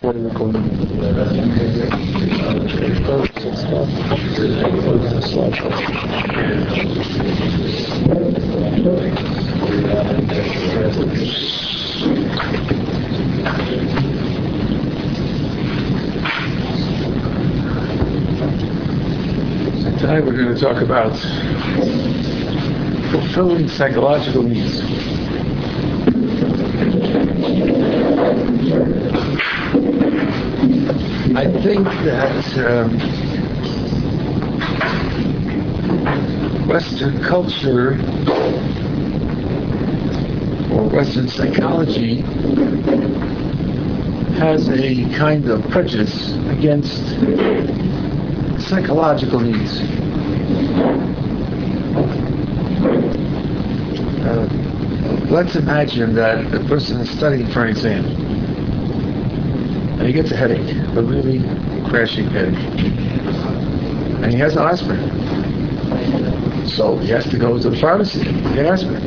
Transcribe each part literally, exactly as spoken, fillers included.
Tonight we're going to talk about fulfilling psychological needs. I think that um, Western culture or Western psychology has a kind of prejudice against psychological needs. Uh, let's imagine that a person is studying for an exam. And he gets a headache, a really crashing headache. And he has an aspirin. So he has to go to the pharmacy and get aspirin.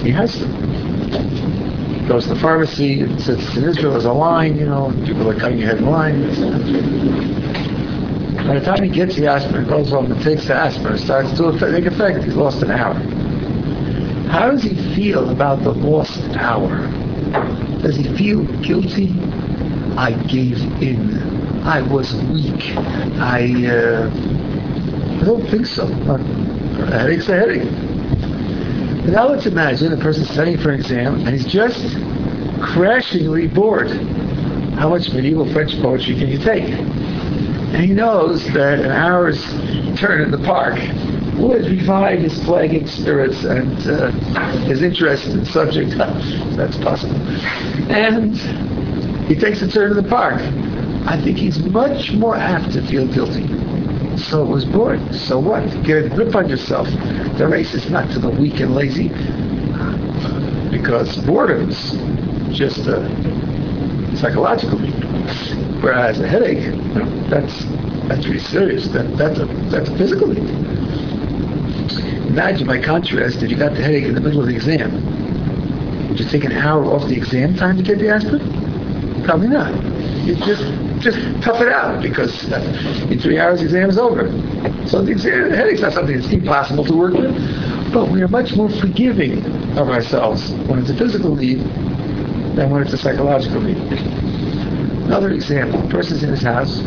He has to. He goes to the pharmacy, and sits in Israel, there's a line, you know, people are cutting your head in line. By the time he gets the aspirin, goes home and takes the aspirin, starts to take effect, he's lost an hour. How does he feel about the lost hour? Does he feel guilty? I gave in. I was weak. I, uh, I don't think so. A headache's a headache. Now let's imagine a person studying for an exam and he's just crashingly bored. How much medieval French poetry can you take? And he knows that an hour's turn in the park would revive his flagging spirits and uh, his interest in the subject. That's possible. And he takes a turn in the park. I think he's much more apt to feel guilty. So it was bored. So what? Get a grip on yourself. The race is not to the weak and lazy, because boredom's just a psychological need. Whereas a headache, that's that's pretty serious. That that's a that's a physical need. Imagine by contrast if you got the headache in the middle of the exam. Would you take an hour off the exam time to get the aspirin? Probably not. You just just tough it out, because uh, in three hours the exam is over. So the exam, the headache's not something that's impossible to work with, but we are much more forgiving of ourselves when it's a physical need than when it's a psychological need. Another example: a person's in his house,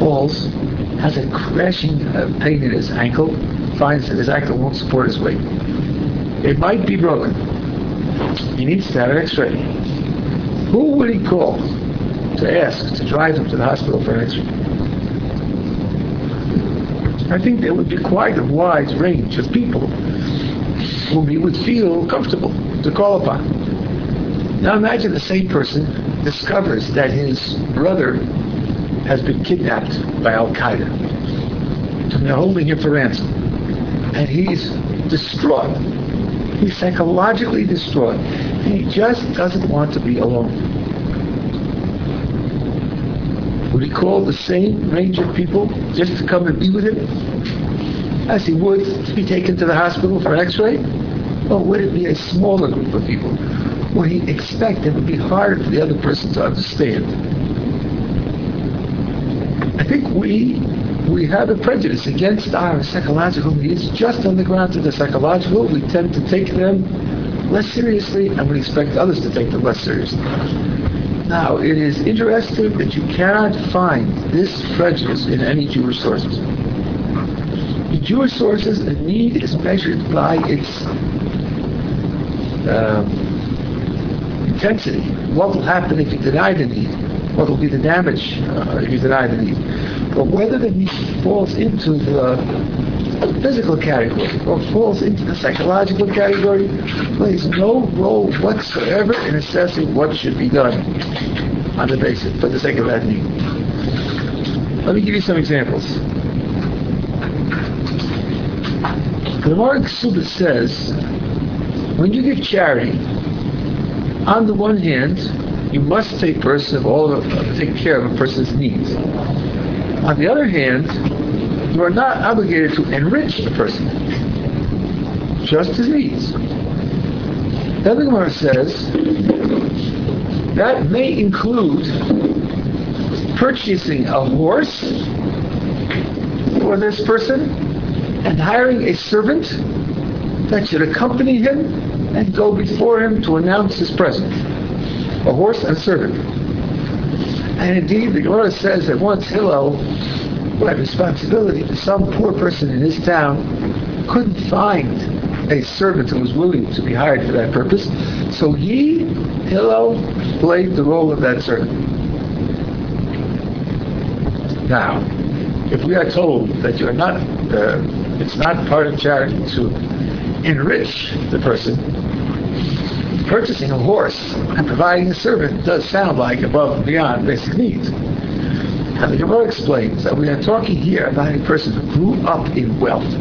falls, has a crashing uh, pain in his ankle, finds that his ankle won't support his weight. It might be broken. He needs to have an x-ray. Who would he call to ask to drive him to the hospital for an x-ray? I think there would be quite a wide range of people whom he would feel comfortable to call upon. Now imagine the same person discovers that his brother has been kidnapped by Al-Qaeda, and they're holding him for ransom, and he's distraught. He's psychologically distraught. He just doesn't want to be alone. Would he call the same range of people just to come and be with him, as he would to be taken to the hospital for an x-ray? Or would it be a smaller group of people where he'd expect it would be harder for the other person to understand? I think we we have a prejudice against our psychological needs just on the grounds of the psychological. We tend to take them less seriously, and we expect others to take them less seriously. Now, it is interesting that you cannot find this prejudice in any Jewish sources. In Jewish sources, the need is measured by its um, intensity. What will happen if you deny the need? What will be the damage uh, if you deny the need? But whether the need falls into the physical category or falls into the psychological category plays no role whatsoever in assessing what should be done on the basis, for the sake of that need. Let me give you some examples. The Mark Suba says, when you give charity, on the one hand, you must take person of all of, uh, take care of a person's needs. On the other hand, you are not obligated to enrich the person, just his needs. Then the Gemara says that may include purchasing a horse for this person and hiring a servant that should accompany him and go before him to announce his presence. A horse and servant. And indeed, the Gemara says that once Hillel, who had responsibility for some poor person in his town, couldn't find a servant who was willing to be hired for that purpose, so he, Hillel, played the role of that servant. Now, if we are told that you're not, uh, it's not part of charity to enrich the person, purchasing a horse and providing a servant does sound like above and beyond basic needs. And the Gemara explains that we are talking here about a person who grew up in wealth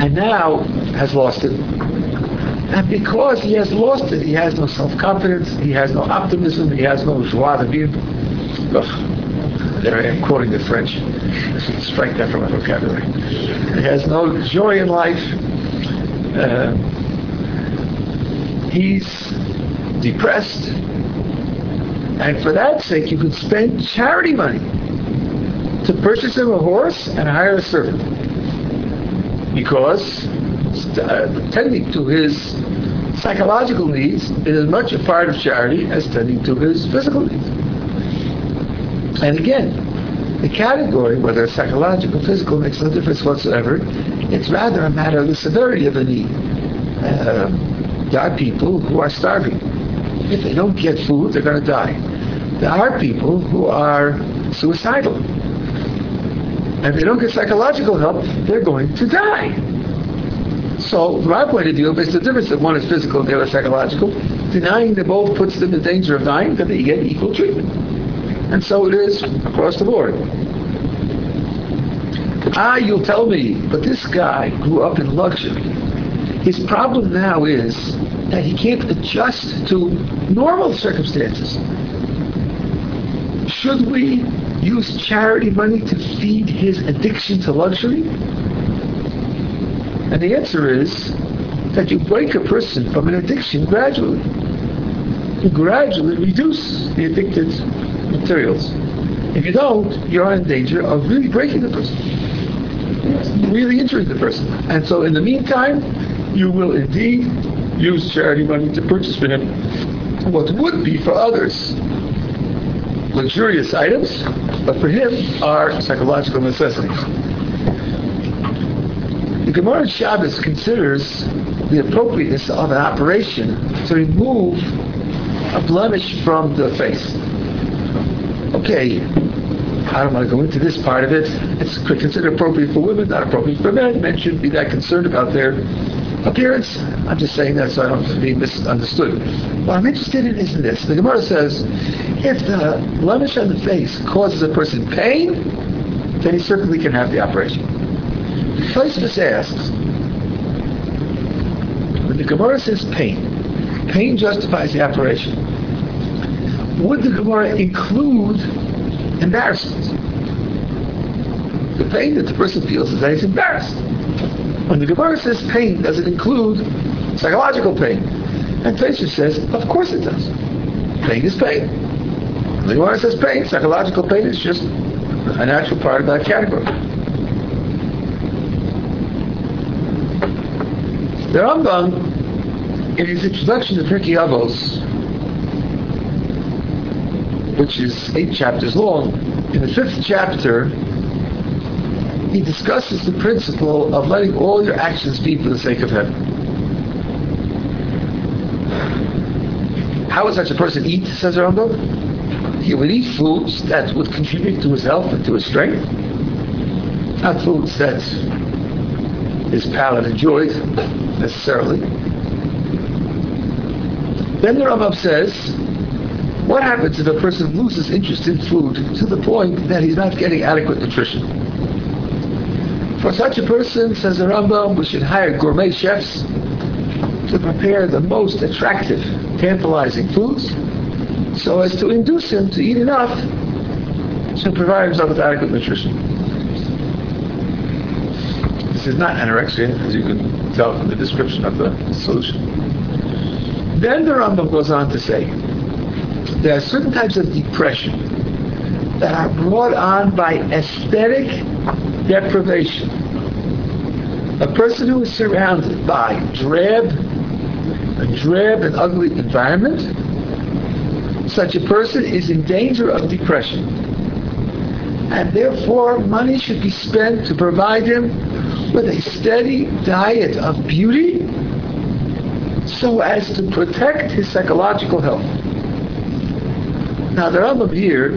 and now has lost it. And because he has lost it, he has no self-confidence, he has no optimism, he has no joie de vivre. Ugh, there, I'm quoting the French. I should strike that from my vocabulary. He has no joy in life. Uh, he's depressed. And for that sake, you could spend charity money to purchase him a horse and hire a servant, because uh, tending to his psychological needs is as much a part of charity as tending to his physical needs. And again, the category, whether it's psychological or physical, makes no difference whatsoever. It's rather a matter of the severity of the need. Uh, there are people who are starving. If they don't get food, they're going to die. There are people who are suicidal. And if they don't get psychological help, they're going to die. So, from our point of view, it's the difference that one is physical and the other psychological. Denying them both puts them in danger of dying because they get equal treatment. And so it is across the board. Ah, you'll tell me, but this guy grew up in luxury. His problem now is that he can't adjust to normal circumstances. Should we use charity money to feed his addiction to luxury? And the answer is that you break a person from an addiction gradually. You gradually reduce the addicted materials. If you don't, you're in danger of really breaking the person, really injuring the person. And so in the meantime, you will indeed use charity money to purchase for him what would be for others luxurious items, but for him are psychological necessities. The Gemara Shabbos considers the appropriateness of an operation to remove a blemish from the face. Okay, I don't want to go into this part of it. It's considered appropriate for women, not appropriate for men. Men shouldn't be that concerned about their appearance. I'm just saying that so I don't be misunderstood. What I'm interested in is this. The Gemara says, if the blemish on the face causes a person pain, then he certainly can have the operation. Tosfos asks, when the Gemara says pain, pain justifies the operation, would the Gemara include embarrassment? The pain that the person feels is that he's embarrassed. When the Gemara says pain, does it include psychological pain? And Tosfos says, of course it does. Pain is pain. When the Gemara says pain, psychological pain is just a natural part of that category. The Rambam, in his introduction to Pirkei Avos, which is eight chapters long, in the fifth chapter, he discusses the principle of letting all your actions be for the sake of heaven. How would such a person eat, says Rambam? He would eat foods that would contribute to his health and to his strength, not foods that his palate enjoys necessarily. Then the Rambam says, what happens if a person loses interest in food to the point that he's not getting adequate nutrition? For such a person, says the Rambam, we should hire gourmet chefs to prepare the most attractive, tantalizing foods so as to induce him to eat enough to provide himself with adequate nutrition. This is not anorexia, as you can tell from the description of the solution. Then the Rambam goes on to say, there are certain types of depression that are brought on by aesthetic deprivation. A person who is surrounded by drab, a drab and ugly environment, such a person is in danger of depression. And therefore, money should be spent to provide him with a steady diet of beauty so as to protect his psychological health. Now, the Rambam here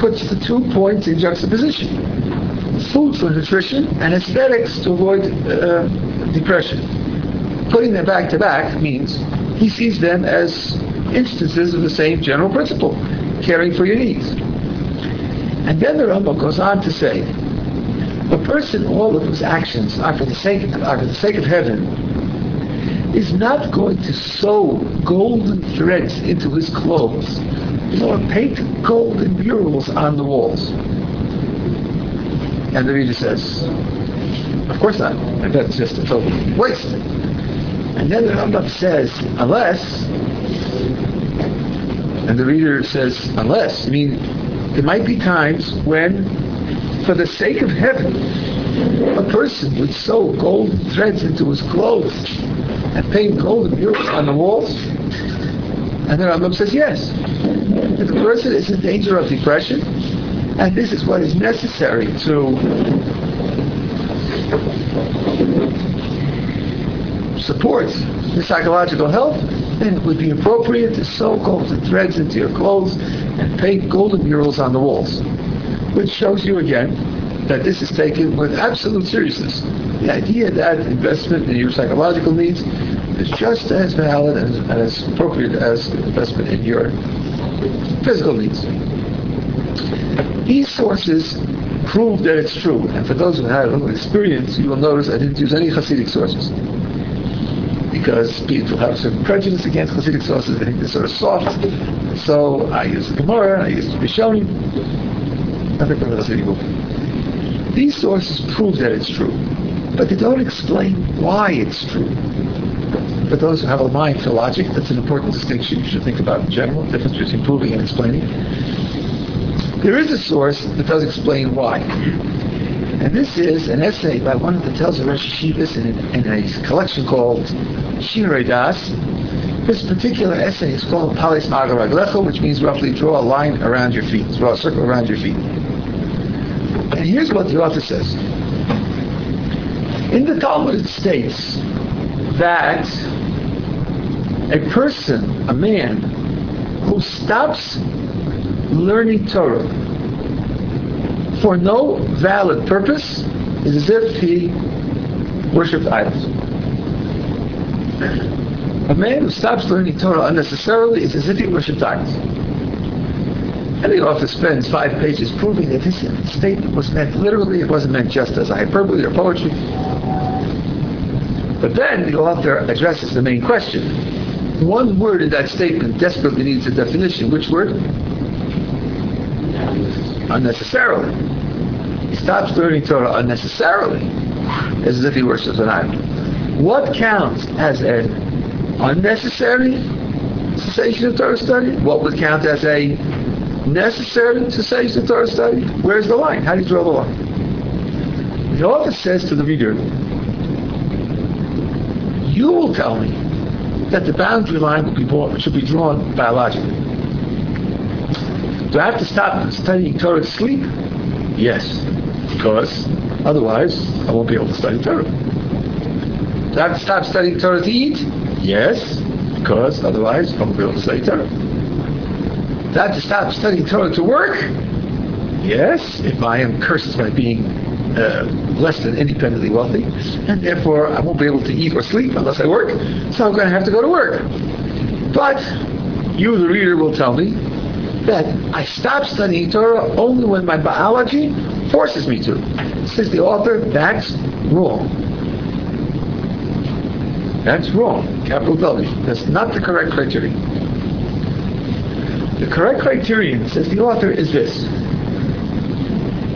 puts the two points in juxtaposition. Food for nutrition and aesthetics to avoid uh, depression. Putting them back to back means he sees them as instances of the same general principle, caring for your needs. And then the Rambam goes on to say, a person, all of whose actions are for the sake of, are for the sake of heaven, is not going to sew golden threads into his clothes nor paint golden murals on the walls. And the reader says, of course not. That's just a total waste. And then the Rambam says, unless, and the reader says, unless, I mean, there might be times when, for the sake of heaven, a person would sew golden threads into his clothes and paint golden murals on the walls. And the Rambam says, yes. If a person is in danger of depression, and this is what is necessary to support the psychological health, then it would be appropriate to sew golden threads into your clothes and paint golden murals on the walls. Which shows you again that this is taken with absolute seriousness. The idea that investment in your psychological needs is just as valid and as appropriate as investment in your physical needs. These sources prove that it's true. And for those who have a little experience, you will notice I didn't use any Hasidic sources. Because people have certain prejudice against Hasidic sources. They think they're sort of soft. So I use the Gemara, I use the Rishonim. I think I'm a Hasidic book. These sources prove that it's true. But they don't explain why it's true. For those who have a mind for logic, that's an important distinction you should think about in general. The difference between proving and explaining. There is a source that does explain why. And this is an essay by one of the Telzer Roshei Yeshivas in, in a collection called Shirei Das. This particular essay is called Palis Magaraglecho, which means roughly draw a line around your feet, draw a circle around your feet. And here's what the author says. In the Talmud it states that a person, a man, who stops learning Torah for no valid purpose is as if he worshipped idols. A man who stops learning Torah unnecessarily is as if he worshipped idols. And the author spends five pages proving that his statement was meant literally, it wasn't meant just as a hyperbole or poetry. But then the author addresses the main question. One word in that statement desperately needs a definition. Which word? Unnecessarily. He stops learning Torah unnecessarily, as if he worships an idol. What counts as an unnecessary cessation of Torah study? What would count as a necessary cessation of Torah study? Where's the line? How do you draw the line? The author says to the reader, you will tell me that the boundary line will be brought, should be drawn biologically. Do I have to stop studying Torah to sleep? Yes, because otherwise I won't be able to study Torah. Do I have to stop studying Torah to eat? Yes, because otherwise I won't be able to study Torah. Do I have to stop studying Torah to work? Yes, if I am cursed by being uh, less than independently wealthy, and therefore I won't be able to eat or sleep unless I work, so I'm going to have to go to work. But you, the reader, will tell me that I stop studying Torah only when my biology forces me to. Says the author, that's wrong. That's wrong. Capital W. That's not the correct criterion. The correct criterion, says the author, is this.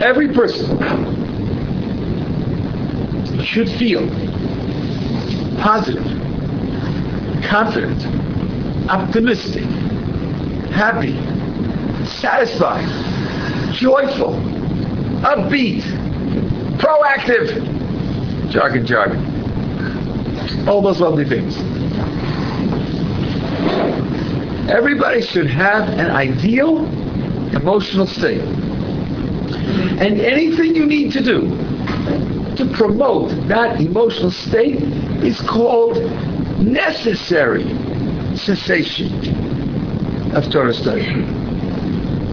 Every person should feel positive, confident, optimistic, happy, satisfied, joyful, upbeat, proactive, jargon, jargon. All those lovely things. Everybody should have an ideal emotional state. And anything you need to do to promote that emotional state is called necessary cessation of Torah study.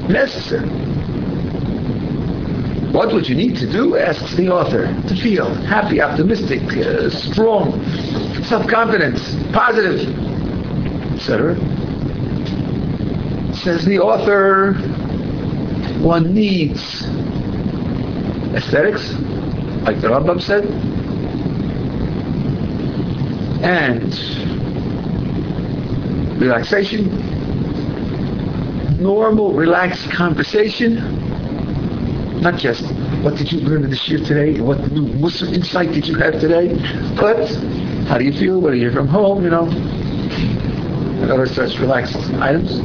Necessary. What would you need to do, asks the author, to feel happy, optimistic, uh, strong, self-confidence, positive, et cetera? Says the author, one needs aesthetics, like the Rambam said, and relaxation, normal, relaxed conversation, not just what did you learn in the shir today, what new Muslim insight did you have today, but how do you feel, whether you're from home, you know, and other such relaxed items.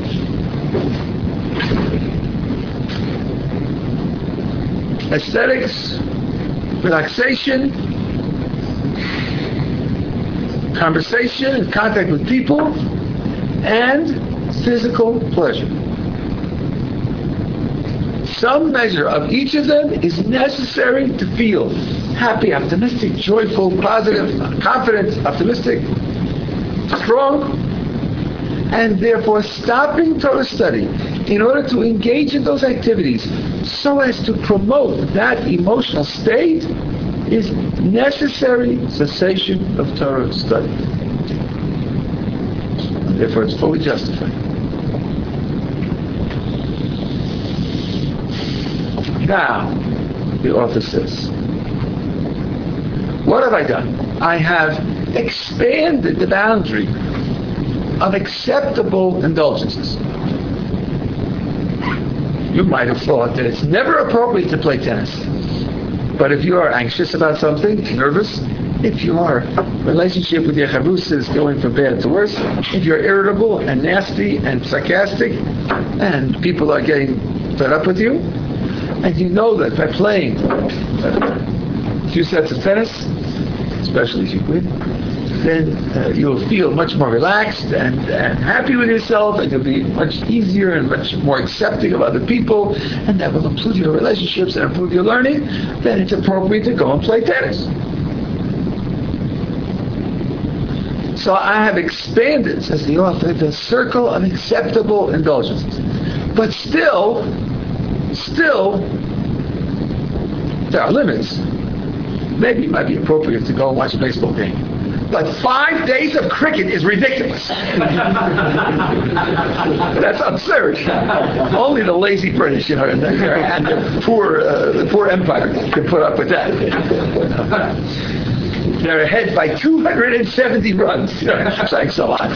Aesthetics, relaxation, conversation and contact with people, and physical pleasure. Some measure of each of them is necessary to feel happy, optimistic, joyful, positive, confident, optimistic, strong, and therefore stopping Torah study in order to engage in those activities so as to promote that emotional state is necessary cessation of Torah study. And therefore it's fully justified. Now, the author says, what have I done? I have expanded the boundary of acceptable indulgences. You might have thought that it's never appropriate to play tennis. But if you are anxious about something, nervous, if your relationship with your chavrusa is going from bad to worse, if you're irritable and nasty and sarcastic and people are getting fed up with you, and you know that by playing a few sets of tennis, especially if you win, then uh, you'll feel much more relaxed and, and happy with yourself, and you'll be much easier and much more accepting of other people, and that will improve your relationships and improve your learning. Then it's appropriate to go and play tennis. So I have expanded, says the author, the circle of acceptable indulgences. But still, still, there are limits. Maybe it might be appropriate to go and watch a baseball game. But five days of cricket is ridiculous. That's absurd. Only the lazy British, you know, and the poor, uh, the poor empire could put up with that. They're ahead by two hundred seventy runs. Thanks a lot.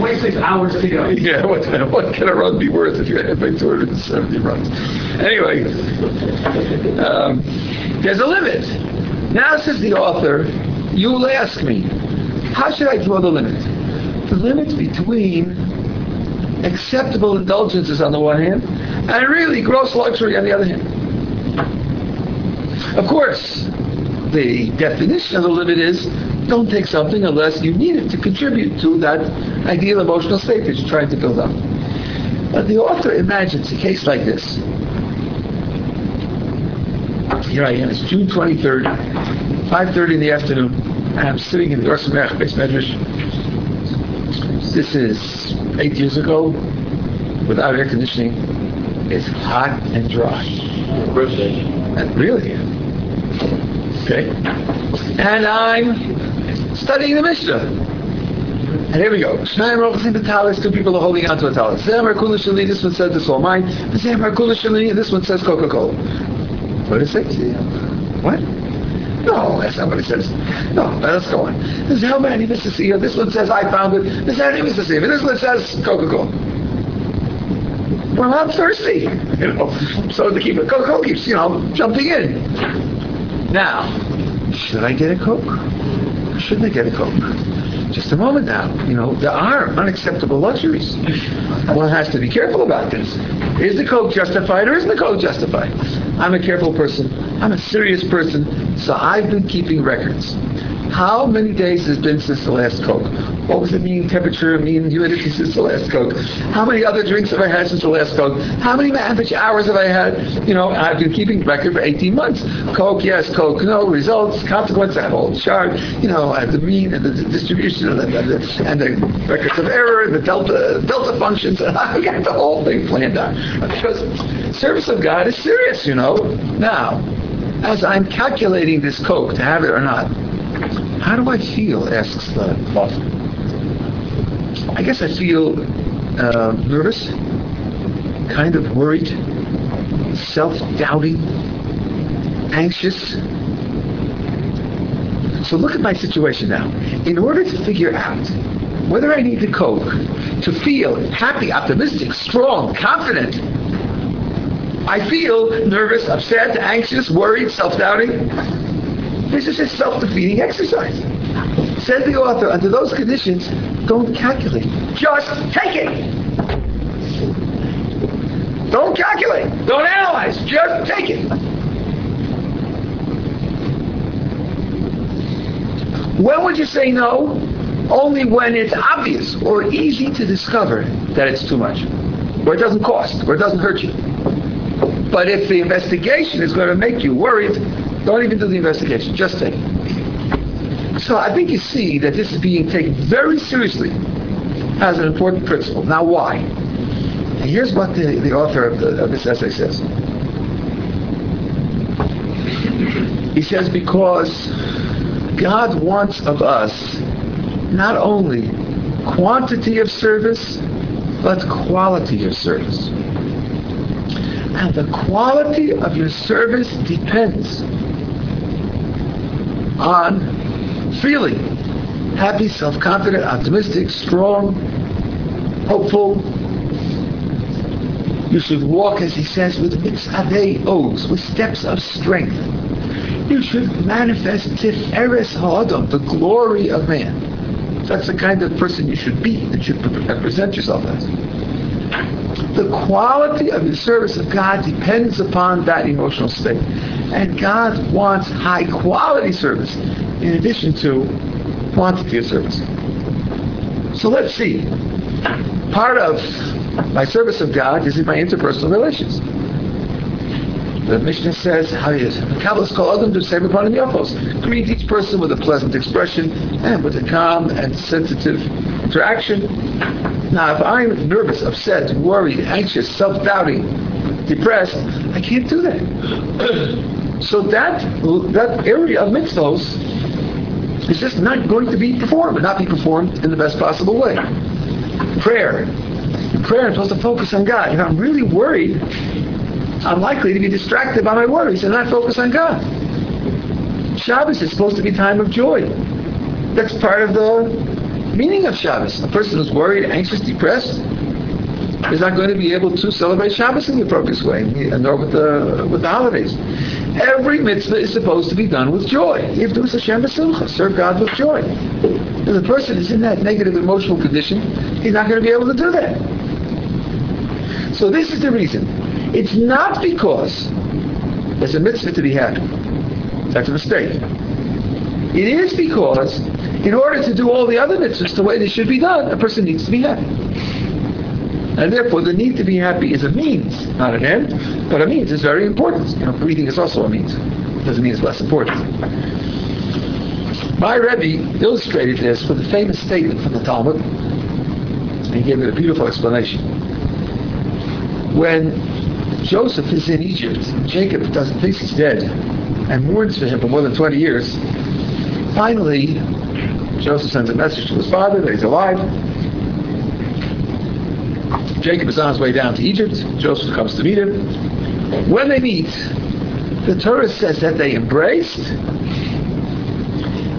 Wasted hours to go. Yeah, what, what can a run be worth if you're ahead by two hundred seventy runs? Anyway, um, there's a limit. Now, says the author, you will ask me, how should I draw the limit? The limit between acceptable indulgences on the one hand and really gross luxury on the other hand. Of course, the definition of the limit is don't take something unless you need it to contribute to that ideal emotional state that you're trying to build up. But the author imagines a case like this. Here I am, it's June twenty-third, five thirty in the afternoon, and I'm sitting in the Ohr Somayach Beis Medrash. This is eight years ago, without air conditioning. It's hot and dry. Birthday. And really? Okay. And I'm studying the Mishnah. And here we go. Two people are holding on to a tallis. This one says this all mine. This one says Coca-Cola. What is it? What? No, that's not what it says. No, let's go on. This is how many Mister Seah. This one says I found it. This is how many Mister Seah. This one says Coca-Cola. Well, I'm thirsty. You know, so to keep it, Coca-Cola keeps, you know, jumping in. Now, should I get a Coke? Shouldn't I get a Coke? just a moment now. You know, there are unacceptable luxuries. One has to be careful about this. Is the Coke justified or isn't the Coke justified? I'm a careful person. I'm a serious person. So I've been keeping records. How many days has been since the last Coke? What was the mean temperature, mean humidity since the last Coke? How many other drinks have I had since the last Coke? How many average hours have I had? You know, I've been keeping record for eighteen months. Coke, yes, Coke, no, results, consequence, I have a whole chart, you know, I have the mean and the distribution and the, and the, and the records of error, the delta delta functions, and I've got the whole thing planned out. Because service of God is serious, you know. Now, as I'm calculating this Coke, to have it or not, how do I feel, asks the boss. I guess I feel uh, nervous, kind of worried, self-doubting, anxious. So look at my situation now. In order to figure out whether I need the Coke to feel happy, optimistic, strong, confident, I feel nervous, upset, anxious, worried, self-doubting. This is a self-defeating exercise. Says the author, under those conditions, don't calculate. Just take it. Don't calculate. Don't analyze. Just take it. When would you say no? Only when it's obvious or easy to discover that it's too much, or it doesn't cost, or it doesn't hurt you. But if the investigation is going to make you worried, don't even do the investigation. Just take it. So I think you see that this is being taken very seriously as an important principle. Now why? And here's what the, the author of, the, of this essay says. He says, because God wants of us not only quantity of service, but quality of service. And the quality of your service depends on feeling happy, self-confident, optimistic, strong, hopeful. You should walk, as he says, with mitzvah oaths, with steps of strength. You should manifest tiferes ha'adam, the glory of man. That's the kind of person you should be, that you present yourself as. The quality of the service of God depends upon that emotional state. And God wants high quality service in addition to quantity of service. So let's see. Part of my service of God is in my interpersonal relations. The Mishnah says, how is it? Greet each person with a pleasant expression and with a calm and sensitive interaction. Now, if I'm nervous, upset, worried, anxious, self-doubting, depressed, I can't do that. So that that area of mitzvos is just not going to be performed, not be performed in the best possible way. Prayer. Prayer, I'm supposed to focus on God. If I'm really worried, I'm likely to be distracted by my worries and not focus on God. Shabbos is supposed to be time of joy. That's part of the meaning of Shabbos. A person who's worried, anxious, depressed is not going to be able to celebrate Shabbos in the appropriate way, nor with the with the holidays. Every mitzvah is supposed to be done with joy. If there was Hashem b'simcha, serve God with joy. If the person is in that negative emotional condition, he's not going to be able to do that. So this is the reason. It's not because there's a mitzvah to be happy. That's a mistake. It is because in order to do all the other mitzvahs the way they should be done, a person needs to be happy. And therefore, the need to be happy is a means, not an end, but a means is very important. You know, breathing is also a means. It doesn't mean it's less important. My Rebbe illustrated this with a famous statement from the Talmud, and he gave it a beautiful explanation. When Joseph is in Egypt, Jacob doesn't think he's dead, and mourns for him for more than twenty years, finally, Joseph sends a message to his father that he's alive. Jacob is on his way down to Egypt. Joseph comes to meet him. When they meet, the Torah says that they embraced,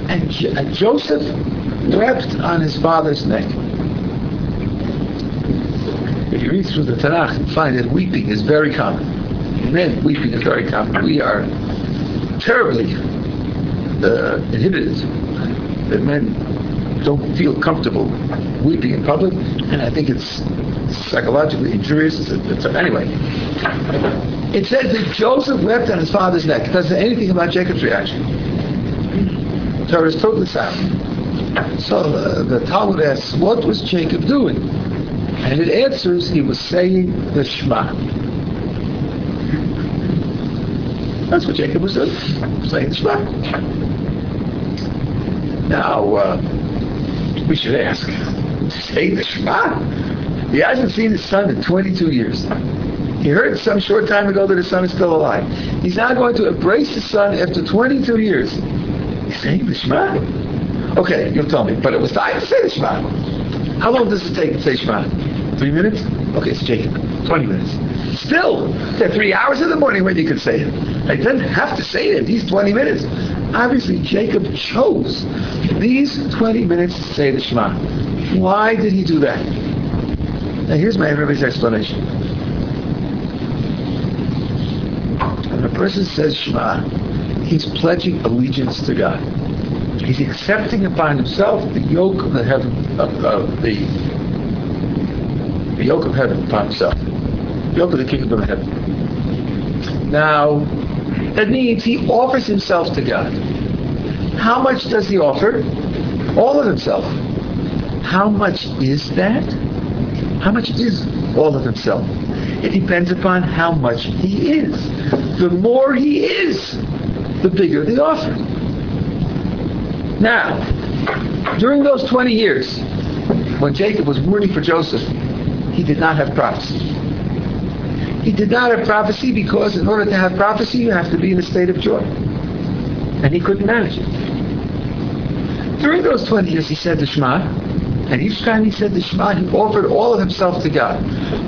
and, jo- and Joseph wept on his father's neck. If you read through the Tanakh, you find that weeping is very common. Men weeping is very common. We are terribly Uh, inhibited, that men don't feel comfortable weeping in public, and I think it's psychologically injurious. It's, it's, anyway, it says that Joseph wept on his father's neck. It doesn't say anything about Jacob's reaction. The Torah is totally silent. So uh, the Talmud asks, what was Jacob doing? And it answers, he was saying the Shema. That's what Jacob was doing, saying the Shema. Now, uh, we should ask, saying the Shema? He hasn't seen his son in twenty-two years. He heard some short time ago that his son is still alive. He's now going to embrace his son after twenty-two years. He's saying the Shema? Okay, you'll tell me, but it was time to say the Shema. How long does it take to say Shema? Three minutes? Okay, it's Jacob. twenty minutes. Still, there are three hours in the morning when you could say it. I didn't have to say it these twenty minutes. Obviously, Jacob chose these twenty minutes to say the Shema. Why did he do that? Now, here's my everybody's explanation. When a person says Shema, he's pledging allegiance to God. He's accepting upon himself the yoke of the heaven, of, of the the yoke of heaven upon himself. Go to the kingdom of heaven. Now, that means he offers himself to God. How much does he offer? All of himself. How much is that? How much is all of himself? It depends upon how much he is. The more he is, the bigger the offer. Now, during those twenty years, when Jacob was rooting for Joseph, he did not have prophecy. He did not have prophecy because in order to have prophecy, you have to be in a state of joy. And he couldn't manage it. During those twenty years, he said the Shema. And each time he said the Shema, he offered all of himself to God.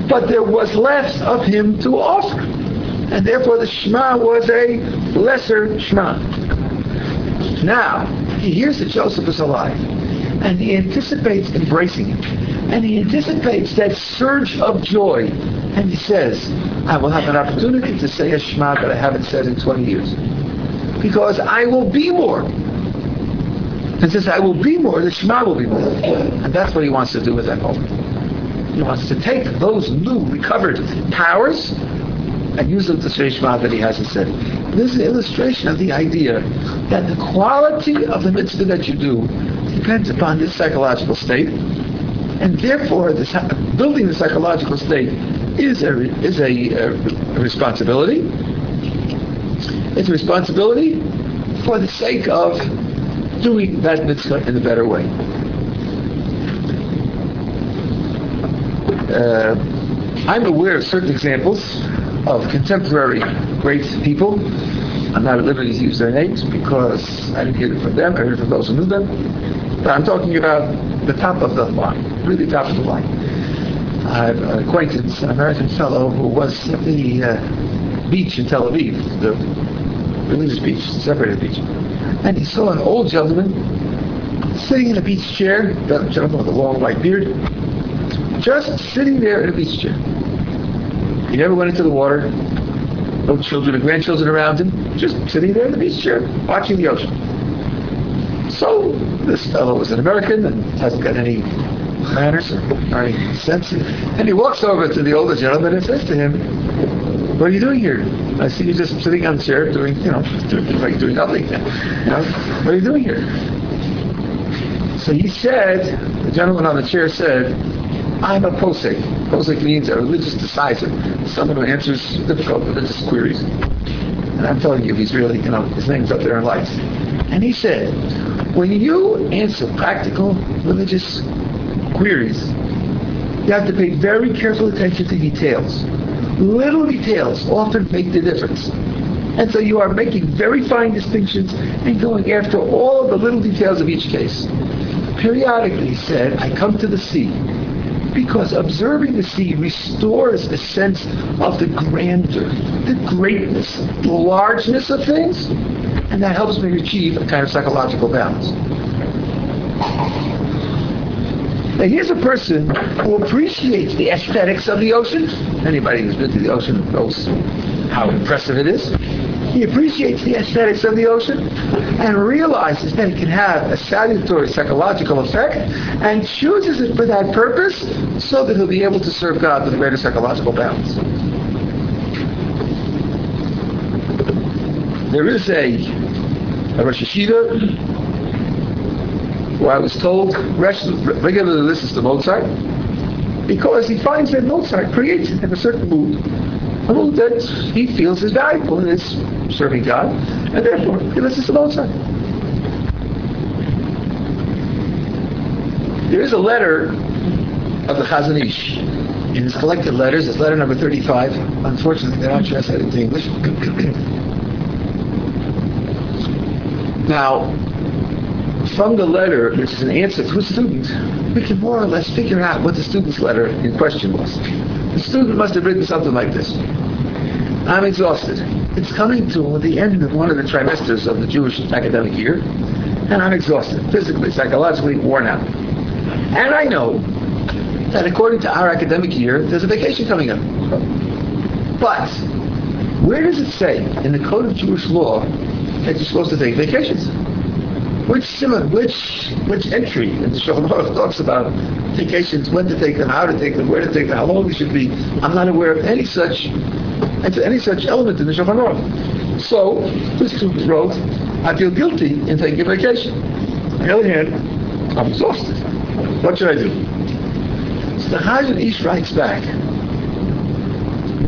But there was less of him to offer. And therefore, the Shema was a lesser Shema. Now, he hears that Joseph is alive. And he anticipates embracing him. And he anticipates that surge of joy. And he says, I will have an opportunity to say a Shema that I haven't said in twenty years. Because I will be more. And since I will be more, the Shema will be more. And that's what he wants to do with that moment. He wants to take those new, recovered powers and use them to say Shema that he hasn't said. This is an illustration of the idea that the quality of the mitzvah that you do depends upon this psychological state. And therefore, this, building the psychological state is a is a, a responsibility. It's a responsibility for the sake of doing that mitzvah in a better way. Uh, I'm aware of certain examples of contemporary great people. I'm not at liberty to use their names because I didn't hear it from them. I heard it from those who knew them. But I'm talking about the top of the line, really top of the line. I have an acquaintance, an American fellow, who was at the uh, beach in Tel Aviv, the religious beach, separated beach. And he saw an old gentleman sitting in a beach chair, that gentleman with a long white beard, just sitting there in a beach chair. He never went into the water, no children or grandchildren around him, just sitting there in the beach chair, watching the ocean. So this fellow was an American and hasn't got any manners or any sense. And he walks over to the older gentleman and says to him, what are you doing here? I see you just sitting on the chair doing, you know, doing, like doing nothing. You know, what are you doing here? So he said, the gentleman on the chair said, I'm a posek. Posek means a religious decisor, someone who answers difficult religious queries. And I'm telling you, he's really, you know, his name's up there in lights. And he said, when you answer practical religious queries, you have to pay very careful attention to details. Little details often make the difference. And so you are making very fine distinctions and going after all of the little details of each case. Periodically, he said, I come to the sea because observing the sea restores a sense of the grandeur, the greatness, the largeness of things, and that helps me achieve a kind of psychological balance. Now here's a person who appreciates the aesthetics of the ocean. Anybody who's been to the ocean knows how impressive it is. He appreciates the aesthetics of the ocean and realizes that it can have a salutary psychological effect and chooses it for that purpose so that he'll be able to serve God with greater psychological balance. There is a, a Rosh Hashida who I was told regularly listens to Mozart because he finds that Mozart creates in a certain mood, a mood that he feels is valuable and is serving God, and therefore he listens to Mozart. There is a letter of the Chazon Ish in his collected letters. It's letter number thirty-five. Unfortunately, they're not translated into English. Now, from the letter, which is an answer to a student, we can more or less figure out what the student's letter in question was. The student must have written something like this. I'm exhausted. It's coming to the end of one of the trimesters of the Jewish academic year, and I'm exhausted, physically, psychologically, worn out. And I know that according to our academic year, there's a vacation coming up. But where does it say in the Code of Jewish Law that you're supposed to take vacations? Which which which entry in the Shulchan Aruch talks about vacations, when to take them, how to take them, where to take them, how long they should be? I'm not aware of any such any such element in the Shulchan Aruch. So this student wrote, I feel guilty in taking a vacation. On the other hand, I'm exhausted. What should I do? So the Chazon Ish writes back,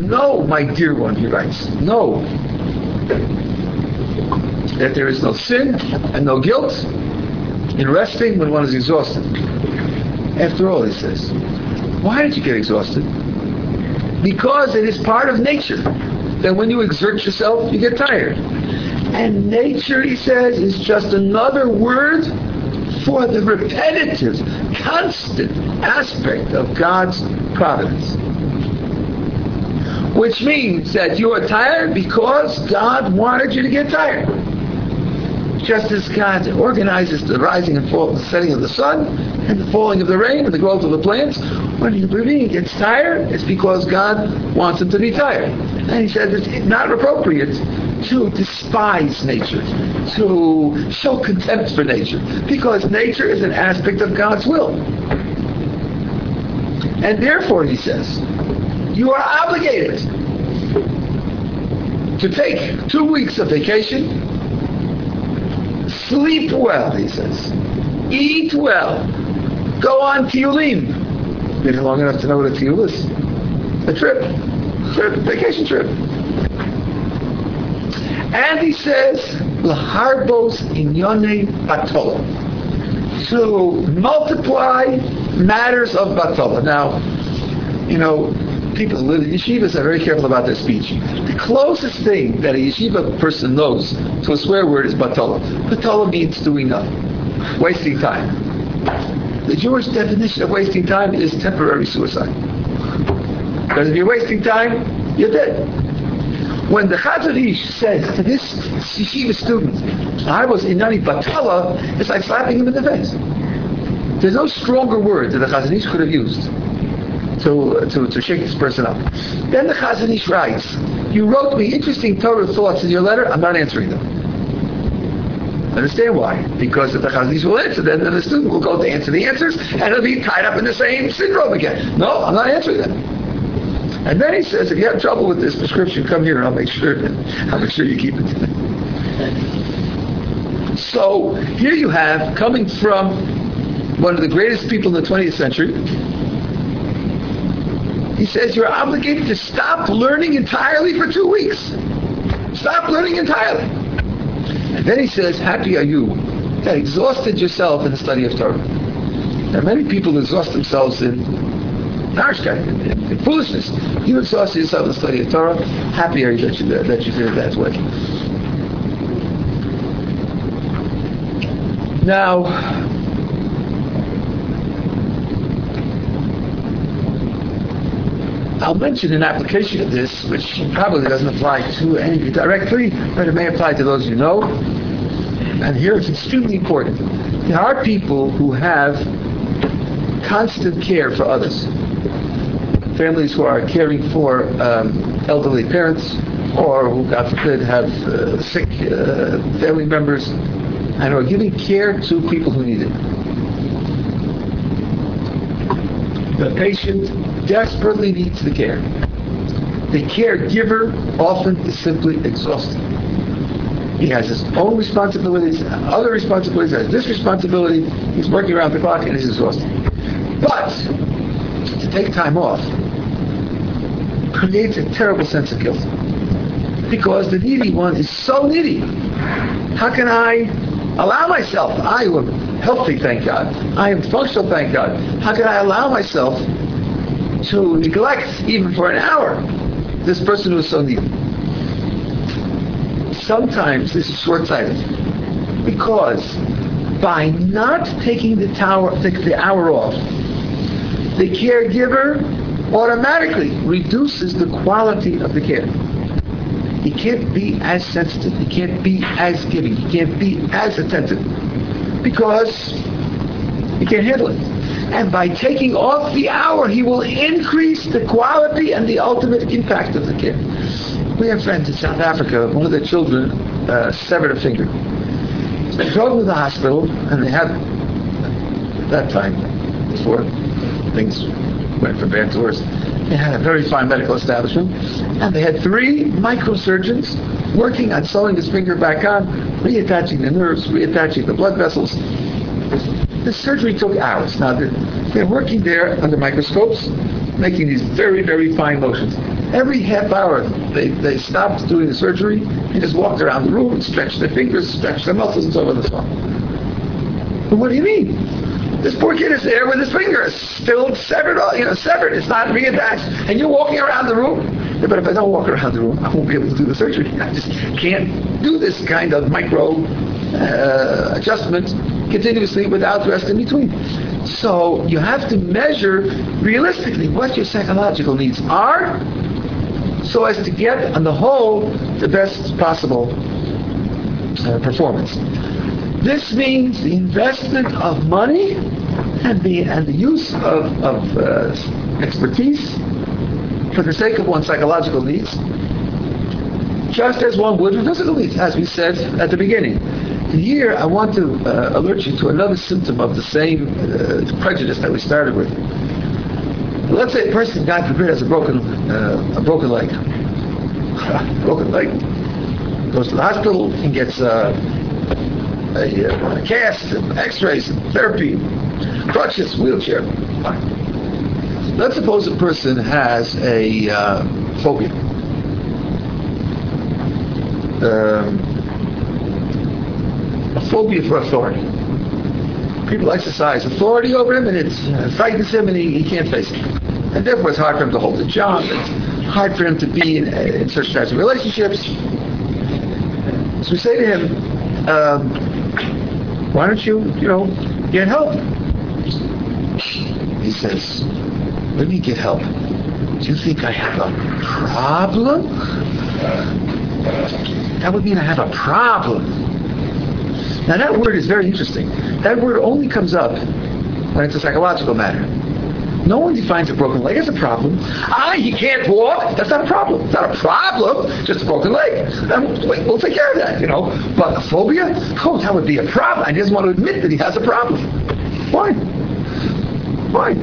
no, my dear one, he writes, no. That there is no sin and no guilt in resting when one is exhausted. After all, he says, why did you get exhausted? Because it is part of nature that when you exert yourself, you get tired. And nature, he says, is just another word for the repetitive, constant aspect of God's providence. Which means that you are tired because God wanted you to get tired. Just as God organizes the rising and fall, the setting of the sun, and the falling of the rain, and the growth of the plants, when the ravine gets tired, it's because God wants him to be tired. And he says it's not appropriate to despise nature, to show contempt for nature, because nature is an aspect of God's will. And therefore, he says, you are obligated to take two weeks of vacation, sleep well, he says, eat well, go on Tiyulim. Been long enough to know what a Tiyul is. A trip, trip, vacation trip. And he says, L'harbos inyonei batola, to multiply matters of batola. Now, you know, people who live in yeshivas are very careful about their speech. The closest thing that a yeshiva person knows to a swear word is batola. Batola means doing nothing, wasting time. The Jewish definition of wasting time is temporary suicide. Because if you're wasting time, you're dead. When the Chazon Ish says to this yeshiva student, I was inani batola, it's like slapping him in the face. There's no stronger word that the Chazon Ish could have used To, to, to shake this person up. Then the Chazon Ish writes, you wrote me interesting Torah thoughts in your letter, I'm not answering them. Understand why? Because if the Chazon Ish will answer them, then the student will go to answer the answers, and he'll be tied up in the same syndrome again. No, I'm not answering them. And then he says, if you have trouble with this prescription, come here and I'll make sure I'll make sure you keep it. So here you have, coming from one of the greatest people in the twentieth century, he says you're obligated to stop learning entirely for two weeks. Stop learning entirely. And then he says, happy are you that exhausted yourself in the study of Torah. Now many people exhaust themselves in narshka, in, in, in foolishness. You exhausted yourself in the study of Torah. Happy are you that you, that you did it that way. Now, I'll mention an application of this, which probably doesn't apply to any of you directly, but it may apply to those you know. And here it's extremely important. There are people who have constant care for others. Families who are caring for um, elderly parents, or who, God forbid, have uh, sick uh, family members, and are giving care to people who need it. The patient desperately needs the care. The caregiver often is simply exhausted. He has his own responsibilities, other responsibilities, has this responsibility, he's working around the clock, and he's exhausted. But to take time off creates a terrible sense of guilt, because the needy one is so needy. How can I allow myself? I am healthy, thank God. I am functional, thank God. How can I allow myself to neglect, even for an hour, this person who is so needy? Sometimes this is short-sighted, because by not taking the, tower, the hour off, the caregiver automatically reduces the quality of the care. He can't be as sensitive, he can't be as giving, he can't be as attentive, because he can't handle it. And by taking off the hour, he will increase the quality and the ultimate impact of the care. We have friends in South Africa. One of their children uh, severed a finger. They drove to the hospital, and they had, at that time, before things went from bad to worse, they had a very fine medical establishment, and they had three microsurgeons working on sewing his finger back on, reattaching the nerves, reattaching the blood vessels. The surgery took hours. Now, they're, they're working there under microscopes, making these very, very fine motions. Every half hour, they, they stopped doing the surgery and just walked around the room and stretched their fingers, stretched their muscles, and so on and so on. But what do you mean? This poor kid is there with his finger still severed, you know, severed. It's not reattached. And you're walking around the room. But if I don't walk around the room, I won't be able to do the surgery. I just can't do this kind of micro uh, adjustment continuously without rest in between. So you have to measure realistically what your psychological needs are, so as to get, on the whole, the best possible uh, performance. This means the investment of money and the and the use of, of uh, expertise for the sake of one's psychological needs, just as one would for physical needs, as we said at the beginning. And here I want to uh, alert you to another symptom of the same uh, prejudice that we started with. Let's say a person, God forbid, has a broken, uh, a broken leg. broken leg. Goes to the hospital and gets... Uh, A, a cast, x-rays, therapy, crutches, wheelchair. Fine. Let's suppose a person has a uh, phobia. Um, a phobia for authority. People exercise authority over him, and it uh, frightens him, and he, he can't face it. And therefore it's hard for him to hold a job. It's hard for him to be in, in certain types of relationships. So we say to him, um, why don't you, you know, get help? He says, let me get help. Do you think I have a problem? That would mean I have a problem. Now that word is very interesting. That word only comes up when it's a psychological matter. No one defines a broken leg as a problem. Ah, he can't walk. That's not a problem. It's not a problem. Just a broken leg. We'll, we'll take care of that, you know. But a phobia? Oh, that would be a problem. I just want to admit that he has a problem. Fine. Fine.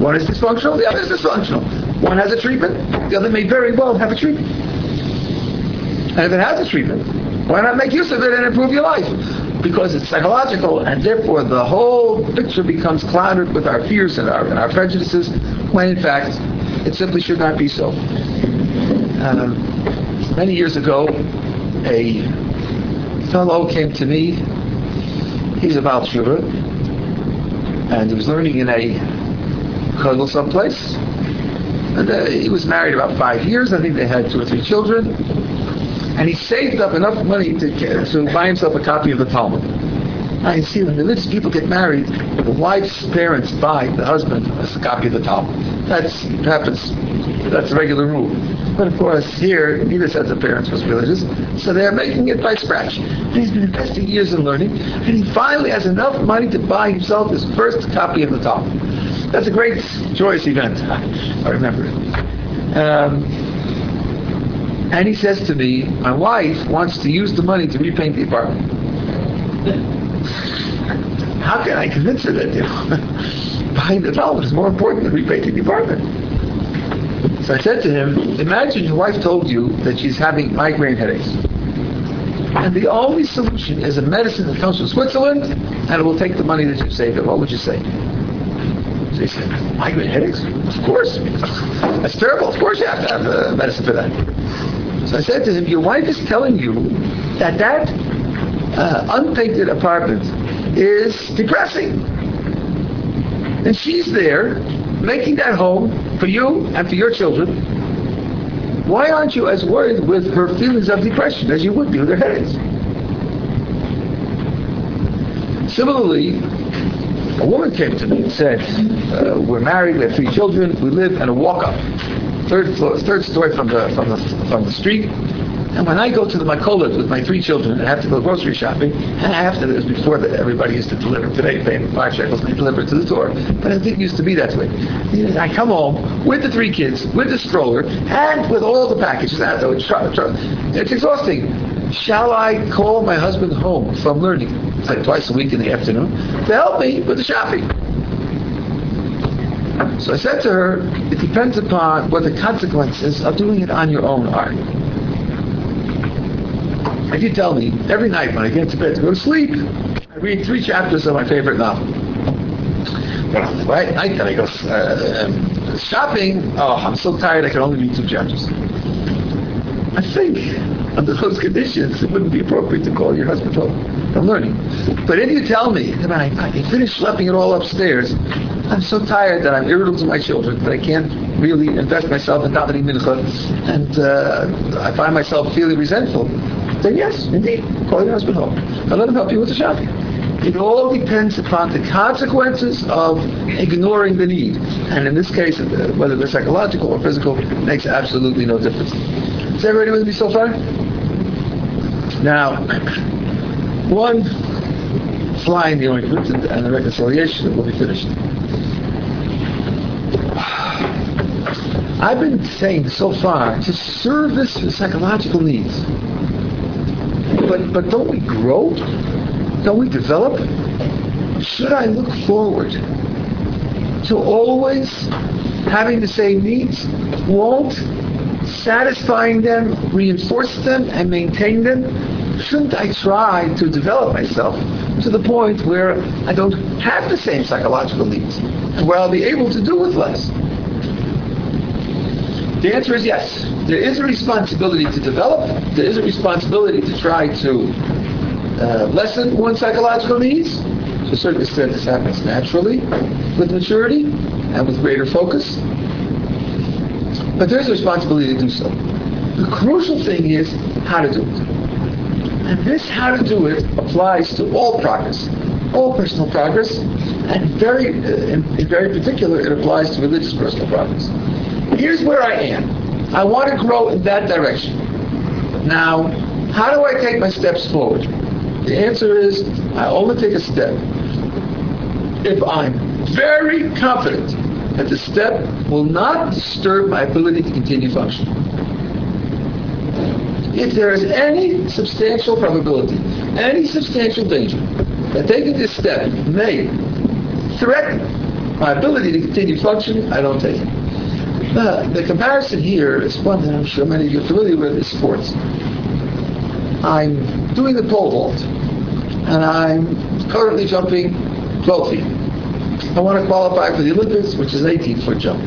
One is dysfunctional. The other is dysfunctional. One has a treatment. The other may very well have a treatment. And if it has a treatment, why not make use of it and improve your life? Because it's psychological, and therefore the whole picture becomes clouded with our fears and our, and our prejudices, when in fact it simply should not be so. Um, many years ago, a fellow came to me. He's a Baal Teshuva, and he was learning in a kollel someplace. And uh, he was married about five years. I think they had two or three children. And he saved up enough money to, to buy himself a copy of the Talmud. I see when religious people get married, the wife's parents buy the husband a copy of the Talmud. That's happens. That's a regular rule. But of course, here, neither set of parents was religious, so they're making it by scratch. And he's been investing years in learning, and he finally has enough money to buy himself his first copy of the Talmud. That's a great, joyous event. I remember it. Um, And he says to me, my wife wants to use the money to repaint the apartment. How can I convince her that, you know, buying the dollars is more important than repainting the apartment? So I said to him, imagine your wife told you that she's having migraine headaches. And the only solution is a medicine that comes from Switzerland, and it will take the money that you saved. What would you say? So he said, migraine headaches? Of course. That's terrible. Of course you have to have a medicine for that. So I said to him, your wife is telling you that that uh, unpainted apartment is depressing. And she's there making that home for you and for your children. Why aren't you as worried with her feelings of depression as you would be with her headaches? Similarly, a woman came to me and said, uh, we're married, we have three children, we live in a walk-up, third floor, third story from the, from the, from the street. And when I go to the Makolet with my three children and I have to go grocery shopping, and I have to, this before that everybody used to deliver, today paying five shekels and they deliver it to the door, but it didn't used to be that way. I come home with the three kids, with the stroller, and with all the packages. It's exhausting. Shall I call my husband home from learning, it's like twice a week in the afternoon, to help me with the shopping? So I said to her, it depends upon what the consequences of doing it on your own are. And you tell me, every night when I get to bed to go to sleep, I read three chapters of my favorite novel. But on the right night that I go uh, shopping, oh, I'm so tired I can only read two chapters. I think, under those conditions, it wouldn't be appropriate to call your husband home. I'm learning. But if you tell me that I, I finish schlepping it all upstairs, I'm so tired that I'm irritable to my children, that I can't really invest myself in davening mincha, and uh, I find myself feeling resentful, then yes, indeed, call your husband home and let him help you with the shopping. It all depends upon the consequences of ignoring the need. And in this case, whether they're psychological or physical, makes absolutely no difference. Is everybody with me so far? Now, one fly in the ointment and the reconciliation will be finished. I've been saying so far to service the psychological needs. But but don't we grow? Don't we develop? Should I look forward to always having the same needs? Won't satisfying them reinforce them and maintain them? Shouldn't I try to develop myself to the point where I don't have the same psychological needs and where I'll be able to do with less? The answer is yes. There is a responsibility to develop. There is a responsibility to try to uh, lessen one's psychological needs. To a certain extent, this happens naturally with maturity and with greater focus. But there is a responsibility to do so. The crucial thing is how to do it. And this how to do it applies to all progress, all personal progress, and very, uh, in, in very particular, it applies to religious personal progress. Here's where I am. I want to grow in that direction. Now, how do I take my steps forward? The answer is, I only take a step if I'm very confident that the step will not disturb my ability to continue functioning. If there is any substantial probability, any substantial danger, that taking this step may threaten my ability to continue functioning, I don't take it. Uh, the comparison here is one that I'm sure many of you are familiar with, is sports. I'm doing the pole vault, and I'm currently jumping twelve feet. I want to qualify for the Olympics, which is an eighteen-foot jump.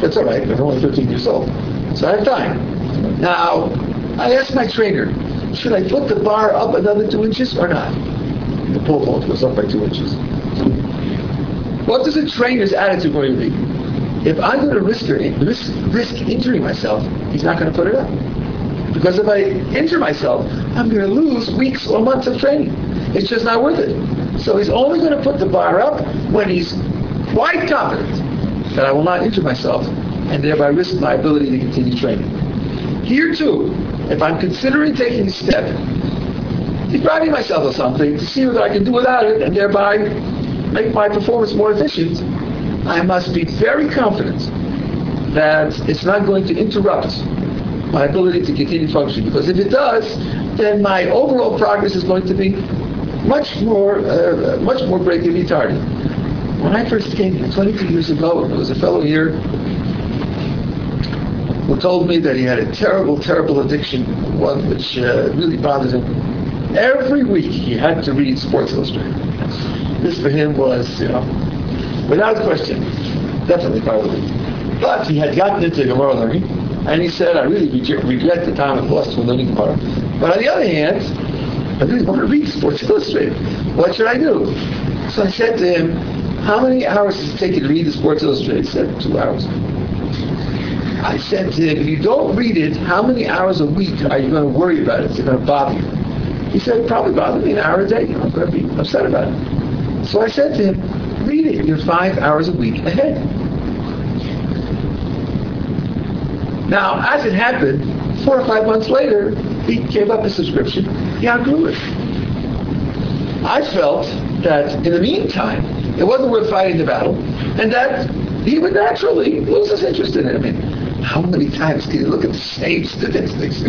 That's all right, I'm only fifteen years old, so I have time. Now, I asked my trainer, should I put the bar up another two inches or not? The pole vault goes up by two inches. What does a trainer's attitude going to be? If I'm going to risk, risk, risk injuring myself, he's not going to put it up. Because if I injure myself, I'm going to lose weeks or months of training. It's just not worth it. So he's only going to put the bar up when he's quite confident that I will not injure myself and thereby risk my ability to continue training. Here too, if I'm considering taking a step, depriving myself of something to see what I can do without it and thereby make my performance more efficient, I must be very confident that it's not going to interrupt my ability to continue functioning. Because if it does, then my overall progress is going to be much more, uh, much more break and retarded. When I first came here twenty-two years ago, there was a fellow here who told me that he had a terrible, terrible addiction, one which uh, really bothered him. Every week he had to read Sports Illustrated. This for him was, you know, without question, definitely probably. But he had gotten into Gemara learning, and he said, I really regret the time I've lost when learning Gemara. But on the other hand, I didn't want to read Sports Illustrated. What should I do? So I said to him, how many hours does it take you to read the Sports Illustrated? He said, two hours. I said to him, if you don't read it, how many hours a week are you going to worry about it? Is it going to bother you? He said, probably bother me an hour a day. I'm going to be upset about it. So I said to him, read it. You're five hours a week ahead. Now, as it happened, four or five months later, he gave up his subscription. He outgrew it. I felt that in the meantime, it wasn't worth fighting the battle, and that he would naturally lose his interest in it. I mean, how many times can you look at the same statistics?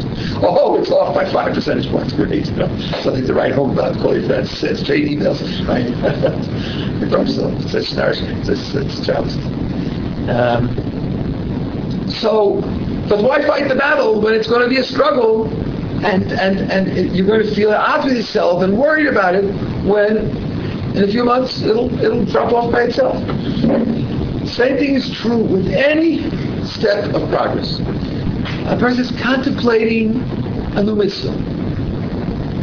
Oh, it's off by five percentage points. Great. You know, something to write home about. Call your friends. Send straight emails. Right? It comes to such nourishment. Such jobs. Um, so, but why fight the battle when it's going to be a struggle, and, and, and you're going to feel it out with yourself and worried about it when in a few months it'll it'll drop off by itself. Same thing is true with any step of progress. A person is contemplating a new mitzvah.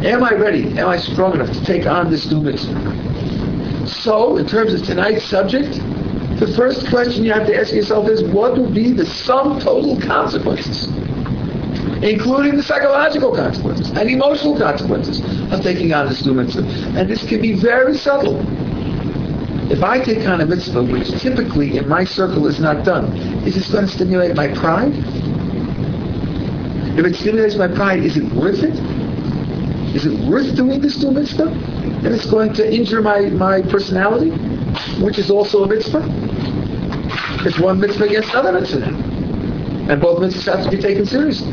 Am I ready? Am I strong enough to take on this new mitzvah? So, in terms of tonight's subject, the first question you have to ask yourself is, what will be the sum total consequences, including the psychological consequences and emotional consequences of taking on this new mitzvah? And this can be very subtle. If I take on a mitzvah, which typically in my circle is not done, is this going to stimulate my pride? If it stimulates my pride, is it worth it? Is it worth doing this new mitzvah? And it's going to injure my, my personality, which is also a mitzvah. It's one mitzvah against another mitzvah. And both mitzvahs have to be taken seriously.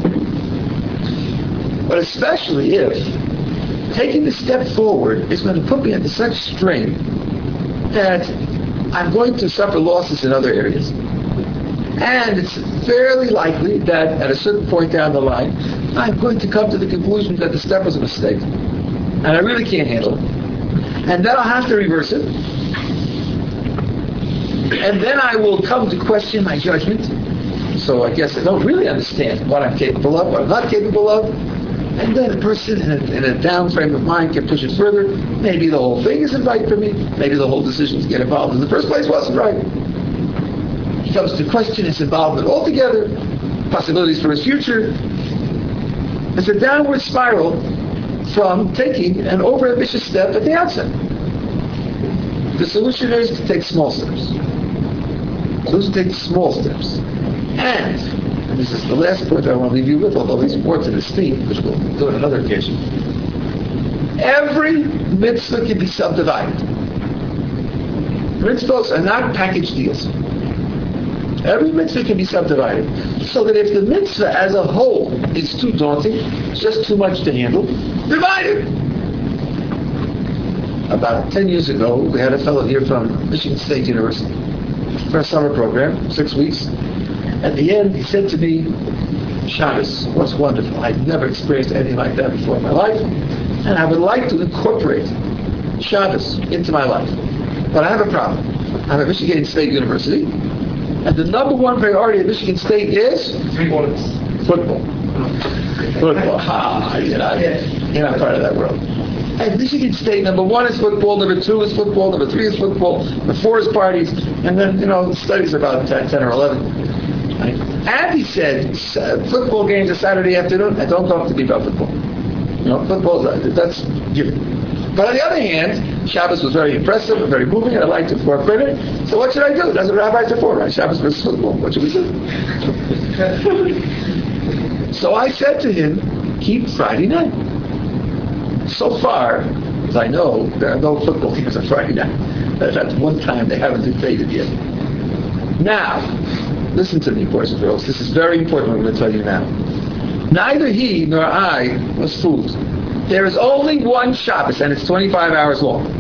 But especially if taking the step forward is going to put me under such strain that I'm going to suffer losses in other areas. And it's fairly likely that at a certain point down the line, I'm going to come to the conclusion that the step was a mistake. And I really can't handle it. And then I'll have to reverse it. And then I will come to question my judgment. So I guess I don't really understand what I'm capable of, what I'm not capable of. And then a person in a, in a down frame of mind can push it further. Maybe the whole thing isn't right for me. Maybe the whole decision to get involved in the first place wasn't right. He comes to question his involvement altogether, possibilities for his future. It's a downward spiral from taking an overambitious step at the outset. The solution is to take small steps. Those take small steps. And And this is the last point I want to leave you with, although there's more to this theme, which we'll do on another occasion. Every mitzvah can be subdivided. Mitzvahs are not package deals. Every mitzvah can be subdivided. So that if the mitzvah as a whole is too daunting, it's just too much to handle, divide it. About ten years ago, we had a fellow here from Michigan State University for a summer program, six weeks. At the end, he said to me, Shabbos was wonderful. I'd never experienced anything like that before in my life, and I would like to incorporate Shabbos into my life. But I have a problem. I'm at Michigan State University, and the number one priority at Michigan State is football. Football. Ha! You're not, you're not part of that world. At Michigan State, number one is football, number two is football, number three is football, number four is parties, and then, you know, studies about ten or eleven. Right. And he said, football games are Saturday afternoon. I don't talk to me about football. You know, football, that's given. But on the other hand, Shabbos was very impressive and very moving, and I liked it for a credit. So what should I do? That's what rabbis are for, right? Shabbos versus football. What should we do? So I said to him, keep Friday night. So far, as I know, there are no football teams on Friday night. That's one time they haven't invaded yet. Now, listen to me, boys and girls. This is very important what I'm going to tell you now. Neither he nor I was fooled. There is only one Shabbos, and it's twenty-five hours long.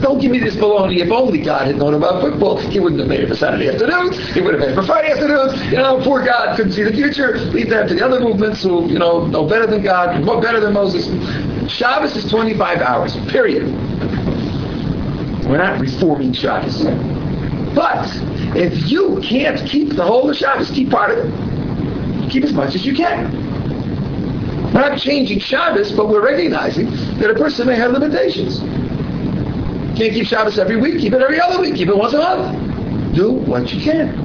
Don't give me this baloney. If only God had known about football, he wouldn't have made it for Saturday afternoons. He would have made it for Friday afternoons. You know, poor God couldn't see the future. Leave that to the other movements who, you know, know better than God, know better than Moses. Shabbos is twenty-five hours, period. We're not reforming Shabbos. But if you can't keep the whole of Shabbos, keep part of it. Keep as much as you can. We're not changing Shabbos, but we're recognizing that a person may have limitations. Can't keep Shabbos every week, keep it every other week, keep it once a month. Do what you can.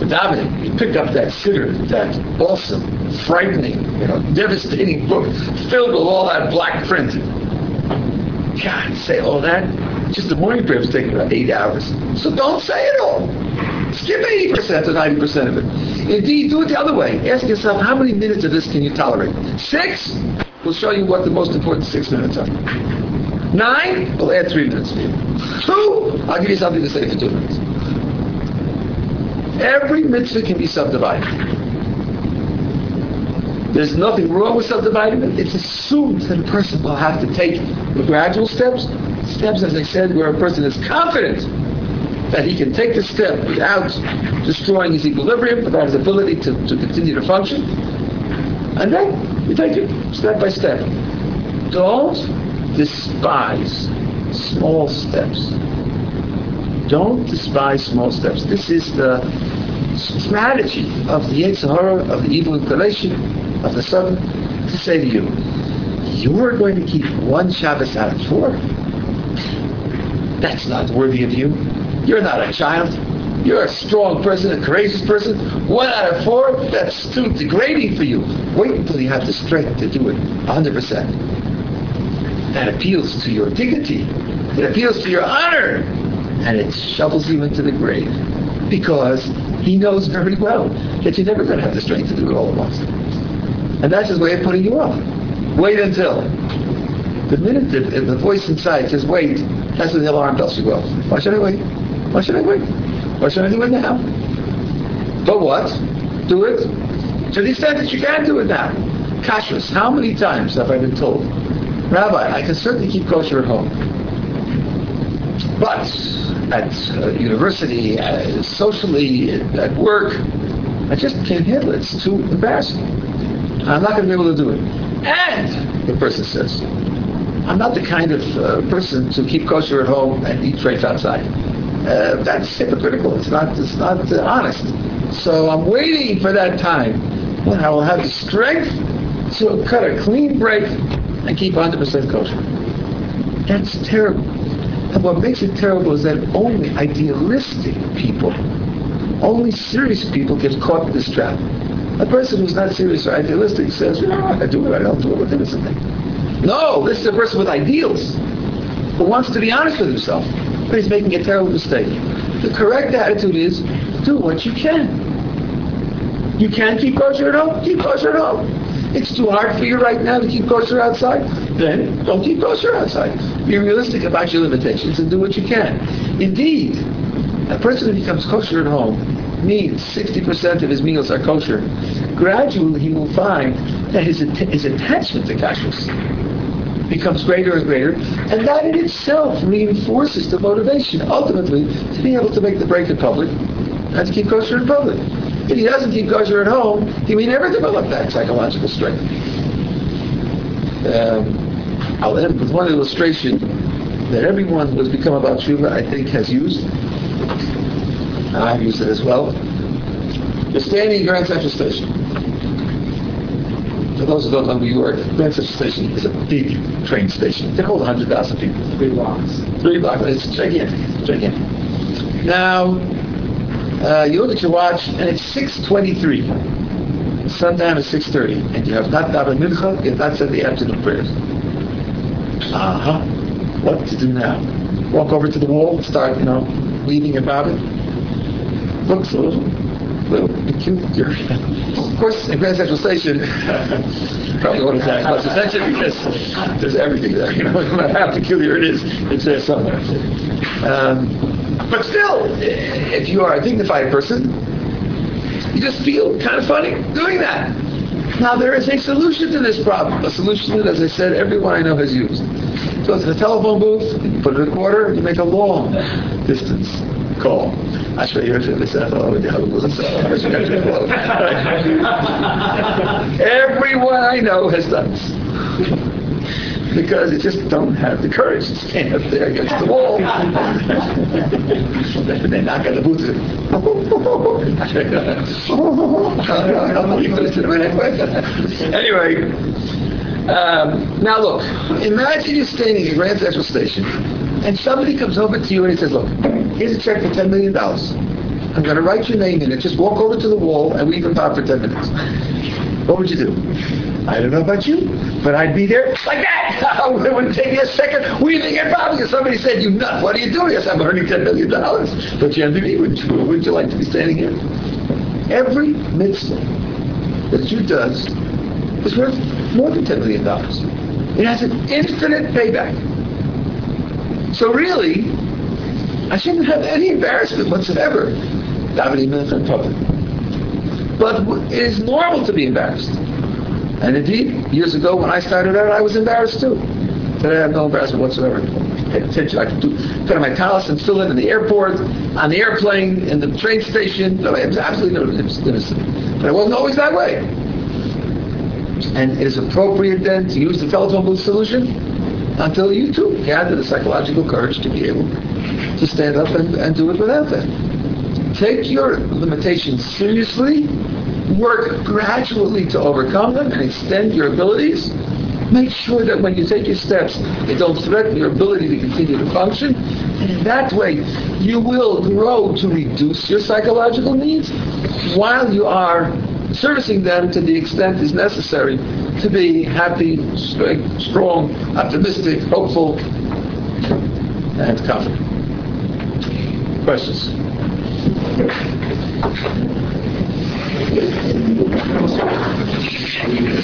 But Dominic, you picked up that siddur, that awesome, frightening, you know, devastating book filled with all that black print. God, say all that. Just the morning prayer is taking about eight hours. So don't say it all. Skip eighty percent to ninety percent of it. Indeed, do it the other way. Ask yourself, how many minutes of this can you tolerate? Six? We'll show you what the most important six minutes are. Nine? We'll add three minutes for you. Two? I'll give you something to say for two minutes. Every mitzvah can be subdivided. There's nothing wrong with subdividing it. It's assumed that a person will have to take the gradual steps. Steps, as I said, where a person is confident that he can take the step without destroying his equilibrium, without his ability to, to continue to function. And then you take it step by step. Don't despise small steps. Don't despise small steps. This is the strategy of the Yetzer Hara, of the evil inclination, of the Satan, to say to you, you're going to keep one Shabbos out of four? That's not worthy of you. You're not a child. You're a strong person, a courageous person. One out of four, that's too degrading for you. Wait until you have the strength to do it one hundred percent. That appeals to your dignity. It appeals to your honor. And it shovels you into the grave. Because he knows very well that you're never going to have the strength to do it all at once. And that's his way of putting you off. Wait until. The minute the, the voice inside says, wait, that's when the alarm bell should go. Why should I wait? Why should I wait? Why should I do it now? But what? Do it to the extent that you can do it now. Kashrus, how many times have I been told, Rabbi, I can certainly keep kosher at home. But at uh, university, uh, socially, at work, I just can't handle it. It's too embarrassing. I'm not going to be able to do it. And the person says, I'm not the kind of uh, person to keep kosher at home and eat treats outside. Uh, that's hypocritical. It's not It's not uh, honest. So I'm waiting for that time when I will have the strength to cut a clean break and keep one hundred percent kosher. That's terrible. And what makes it terrible is that only idealistic people, only serious people get caught in this trap. A person who's not serious or idealistic says, you know, I do it, I don't do it, within something. No, this is a person with ideals who wants to be honest with himself, but he's making a terrible mistake. The correct attitude is, do what you can. You can keep kosher at home? Keep kosher at home. It's too hard for you right now to keep kosher outside? Then don't keep kosher outside. Be realistic about your limitations and do what you can. Indeed, a person who becomes kosher at home means sixty percent of his meals are kosher. Gradually he will find that his, att- his attachment to kashrus becomes greater and greater, and that in itself reinforces the motivation ultimately to be able to make the break in public and to keep kosher in public. If he doesn't keep kosher at home, he may never develop that psychological strength. Um, I'll end with one illustration that everyone who has become a Baal Teshuva, I think, has used. I've used it as well. You're standing in Grand Central Station. For those who don't know New York, Grand Central Station is a big train station. They hold one hundred thousand people. Three blocks. Three blocks. It's gigantic. gigantic. Now, uh, you look at your watch, and it's six twenty-three. Sundown is six thirty, and you have not davened mincha, you have not said the afternoon prayers. Uh-huh. What to do now? Walk over to the wall, start, you know, reading about it. Looks a little, little peculiar. Of course, in Grand Central Station, probably won't have much attention because there's everything there. You know, no matter how peculiar it is, it's there somewhere. Um, but still, if you are a dignified person, You just feel kind of funny doing that. Now there is a solution to this problem. A solution that, as I said, everyone I know has used. So it's the telephone booth, you put it in a quarter, you make a long distance call. I show you this. Everyone I know has done this. Because you just don't have the courage to stand up there against the wall. They knock on the booth. Anyway, um, now look, imagine you're standing at a Grand Central Station and somebody comes over to you and he says, look, here's a check for ten million dollars. I'm going to write your name in it. Just walk over to the wall and we can talk for ten minutes. What would you do? I don't know about you, but I'd be there like that. It wouldn't take me a second. We'd be getting involved. Somebody said, you nut, what are you doing? Yes, I'm earning ten million dollars. Don't you envy me? Wouldn't you, wouldn't you like to be standing here? Every mitzvah that you does is worth more than ten million dollars. It has an infinite payback. So really, I shouldn't have any embarrassment whatsoever. Davening mitzvah in public. But it is normal to be embarrassed. And indeed, years ago when I started out, I was embarrassed too. Today I have no embarrassment whatsoever. I can do it in my palace and still live in the airport, on the airplane, in the train station. No, I was absolutely innocent. But it wasn't always that way. And it is appropriate then to use the telephone booth solution until you too gather the psychological courage to be able to stand up and, and do it without that. Take your limitations seriously. Work gradually to overcome them and extend your abilities. Make sure that when you take your steps, it don't threaten your ability to continue to function. And in that way, you will grow to reduce your psychological needs while you are servicing them to the extent is necessary to be happy, strong, optimistic, hopeful, and confident. Questions? Thank you.